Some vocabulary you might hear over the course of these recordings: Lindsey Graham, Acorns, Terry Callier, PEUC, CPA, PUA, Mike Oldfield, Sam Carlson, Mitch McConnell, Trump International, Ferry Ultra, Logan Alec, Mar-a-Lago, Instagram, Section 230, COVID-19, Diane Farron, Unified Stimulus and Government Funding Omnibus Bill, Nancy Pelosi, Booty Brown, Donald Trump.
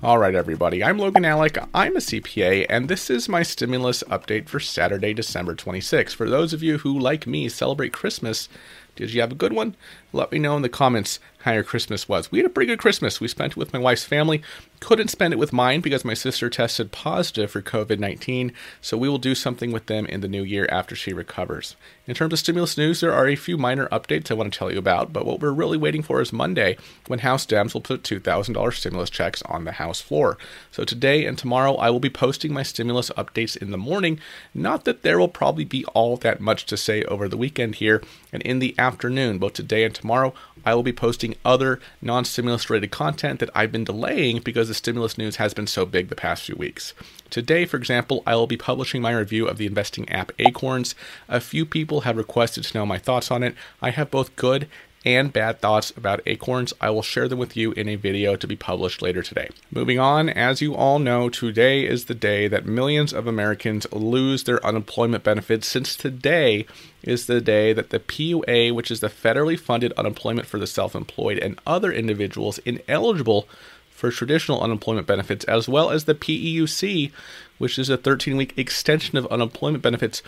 Alright everybody, I'm Logan Alec, I'm a CPA, and this is my stimulus update for Saturday, December 26th. For those of you who, like me, celebrate Christmas, did you have a good one? Let me know in the comments how your Christmas was. We had a pretty good Christmas. We spent it with my wife's family. Couldn't spend it with mine because my sister tested positive for COVID-19, so we will do something with them in the new year after she recovers. In terms of stimulus news, there are a few minor updates I want to tell you about, but what we're really waiting for is Monday when House Dems will put $2,000 stimulus checks on the House floor. So today and tomorrow I will be posting my stimulus updates in the morning. Not that there will probably be all that much to say over the weekend here, and in the afternoon, both today and tomorrow, I will be posting other non-stimulus related content that I've been delaying because the stimulus news has been so big the past few weeks. Today, for example, I will be publishing my review of the investing app Acorns. A few people have requested to know my thoughts on it. I have both good and bad thoughts about Acorns. I will share them with you in a video to be published later today. Moving on, as you all know, today is the day that millions of Americans lose their unemployment benefits, since today is the day that the PUA, which is the federally funded unemployment for the self-employed and other individuals ineligible for traditional unemployment benefits, as well as the PEUC, which is a 13-week extension of unemployment benefits,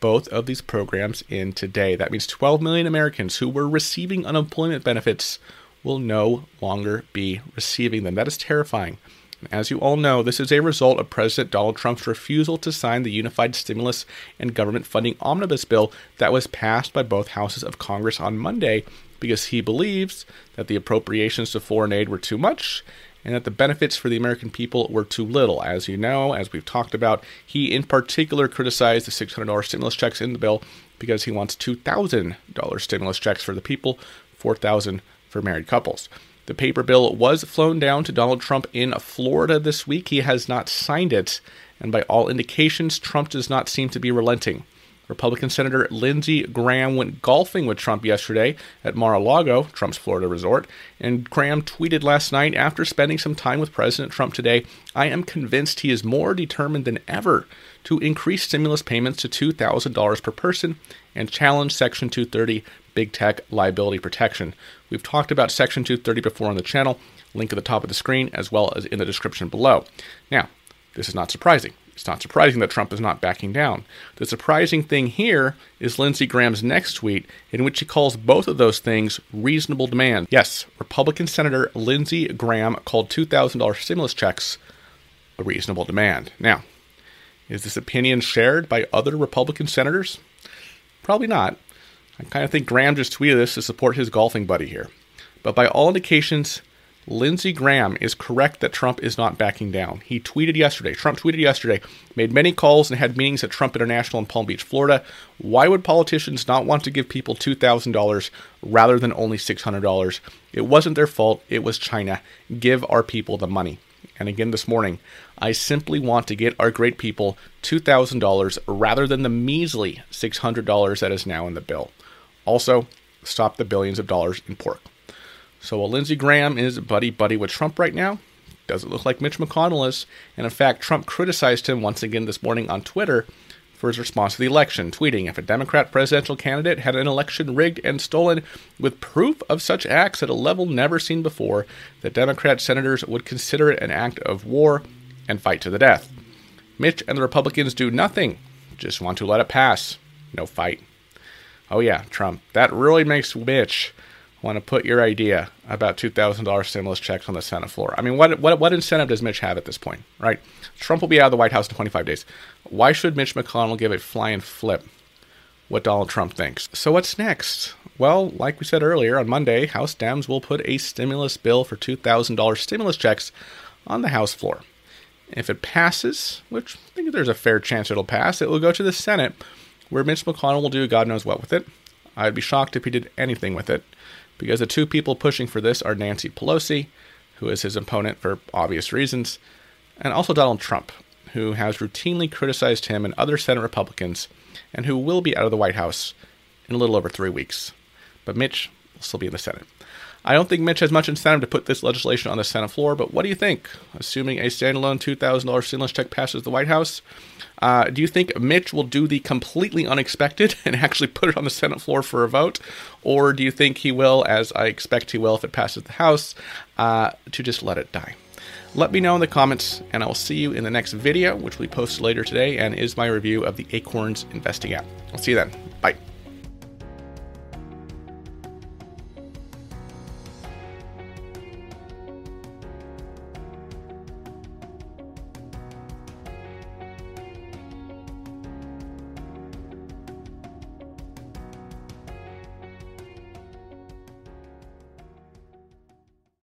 both of these programs in today. That means 12 million Americans who were receiving unemployment benefits will no longer be receiving them. That is terrifying. As you all know, this is a result of President Donald Trump's refusal to sign the Unified Stimulus and Government Funding Omnibus Bill that was passed by both houses of Congress on Monday, because he believes that the appropriations to foreign aid were too much and that the benefits for the American people were too little. As you know, as we've talked about, he in particular criticized the $600 stimulus checks in the bill because he wants $2,000 stimulus checks for the people, $4,000 for married couples. The paper bill was flown down to Donald Trump in Florida this week. He has not signed it, and by all indications, Trump does not seem to be relenting. Republican Senator Lindsey Graham went golfing with Trump yesterday at Mar-a-Lago, Trump's Florida resort, and Graham tweeted last night, "After spending some time with President Trump today, I am convinced he is more determined than ever to increase stimulus payments to $2,000 per person and challenge Section 230 Big Tech liability protection." We've talked about Section 230 before on the channel, link at the top of the screen as well as in the description below. Now, this is not surprising. It's not surprising that Trump is not backing down. The surprising thing here is Lindsey Graham's next tweet, in which he calls both of those things reasonable demands. Yes, Republican Senator Lindsey Graham called $2,000 stimulus checks a reasonable demand. Now, is this opinion shared by other Republican senators? Probably not. I kind of think Graham just tweeted this to support his golfing buddy here. But by all indications, Lindsey Graham is correct that Trump is not backing down. Trump tweeted yesterday, made many calls and had meetings at Trump International in Palm Beach, Florida. Why would politicians not want to give people $2,000 rather than only $600? It wasn't their fault. It was China. Give our people the money. And again this morning, I simply want to get our great people $2,000 rather than the measly $600 that is now in the bill. Also, stop the billions of dollars in pork. So while Lindsey Graham is buddy-buddy with Trump right now, doesn't look like Mitch McConnell is. And in fact, Trump criticized him once again this morning on Twitter for his response to the election, tweeting, "If a Democrat presidential candidate had an election rigged and stolen with proof of such acts at a level never seen before, the Democrat senators would consider it an act of war and fight to the death. Mitch and the Republicans do nothing. Just want to let it pass. No fight." Oh yeah, Trump. That really makes Mitch want to put your idea about $2,000 stimulus checks on the Senate floor. I mean, what incentive does Mitch have at this point, right? Trump will be out of the White House in 25 days. Why should Mitch McConnell give a flying flip what Donald Trump thinks? So what's next? Well, like we said earlier, on Monday, House Dems will put a stimulus bill for $2,000 stimulus checks on the House floor. If it passes, which I think there's a fair chance it'll pass, it will go to the Senate, where Mitch McConnell will do God knows what with it. I'd be shocked if he did anything with it, because the two people pushing for this are Nancy Pelosi, who is his opponent for obvious reasons, and also Donald Trump, who has routinely criticized him and other Senate Republicans, and who will be out of the White House in a little over 3 weeks. But Mitch will still be in the Senate. I don't think Mitch has much incentive to put this legislation on the Senate floor, but what do you think? Assuming a standalone $2,000 stimulus check passes the White House, do you think Mitch will do the completely unexpected and actually put it on the Senate floor for a vote? Or do you think he will, as I expect he will if it passes the House, to just let it die? Let me know in the comments, and I will see you in the next video, which will be posted later today and is my review of the Acorns Investing app. I'll see you then. Bye.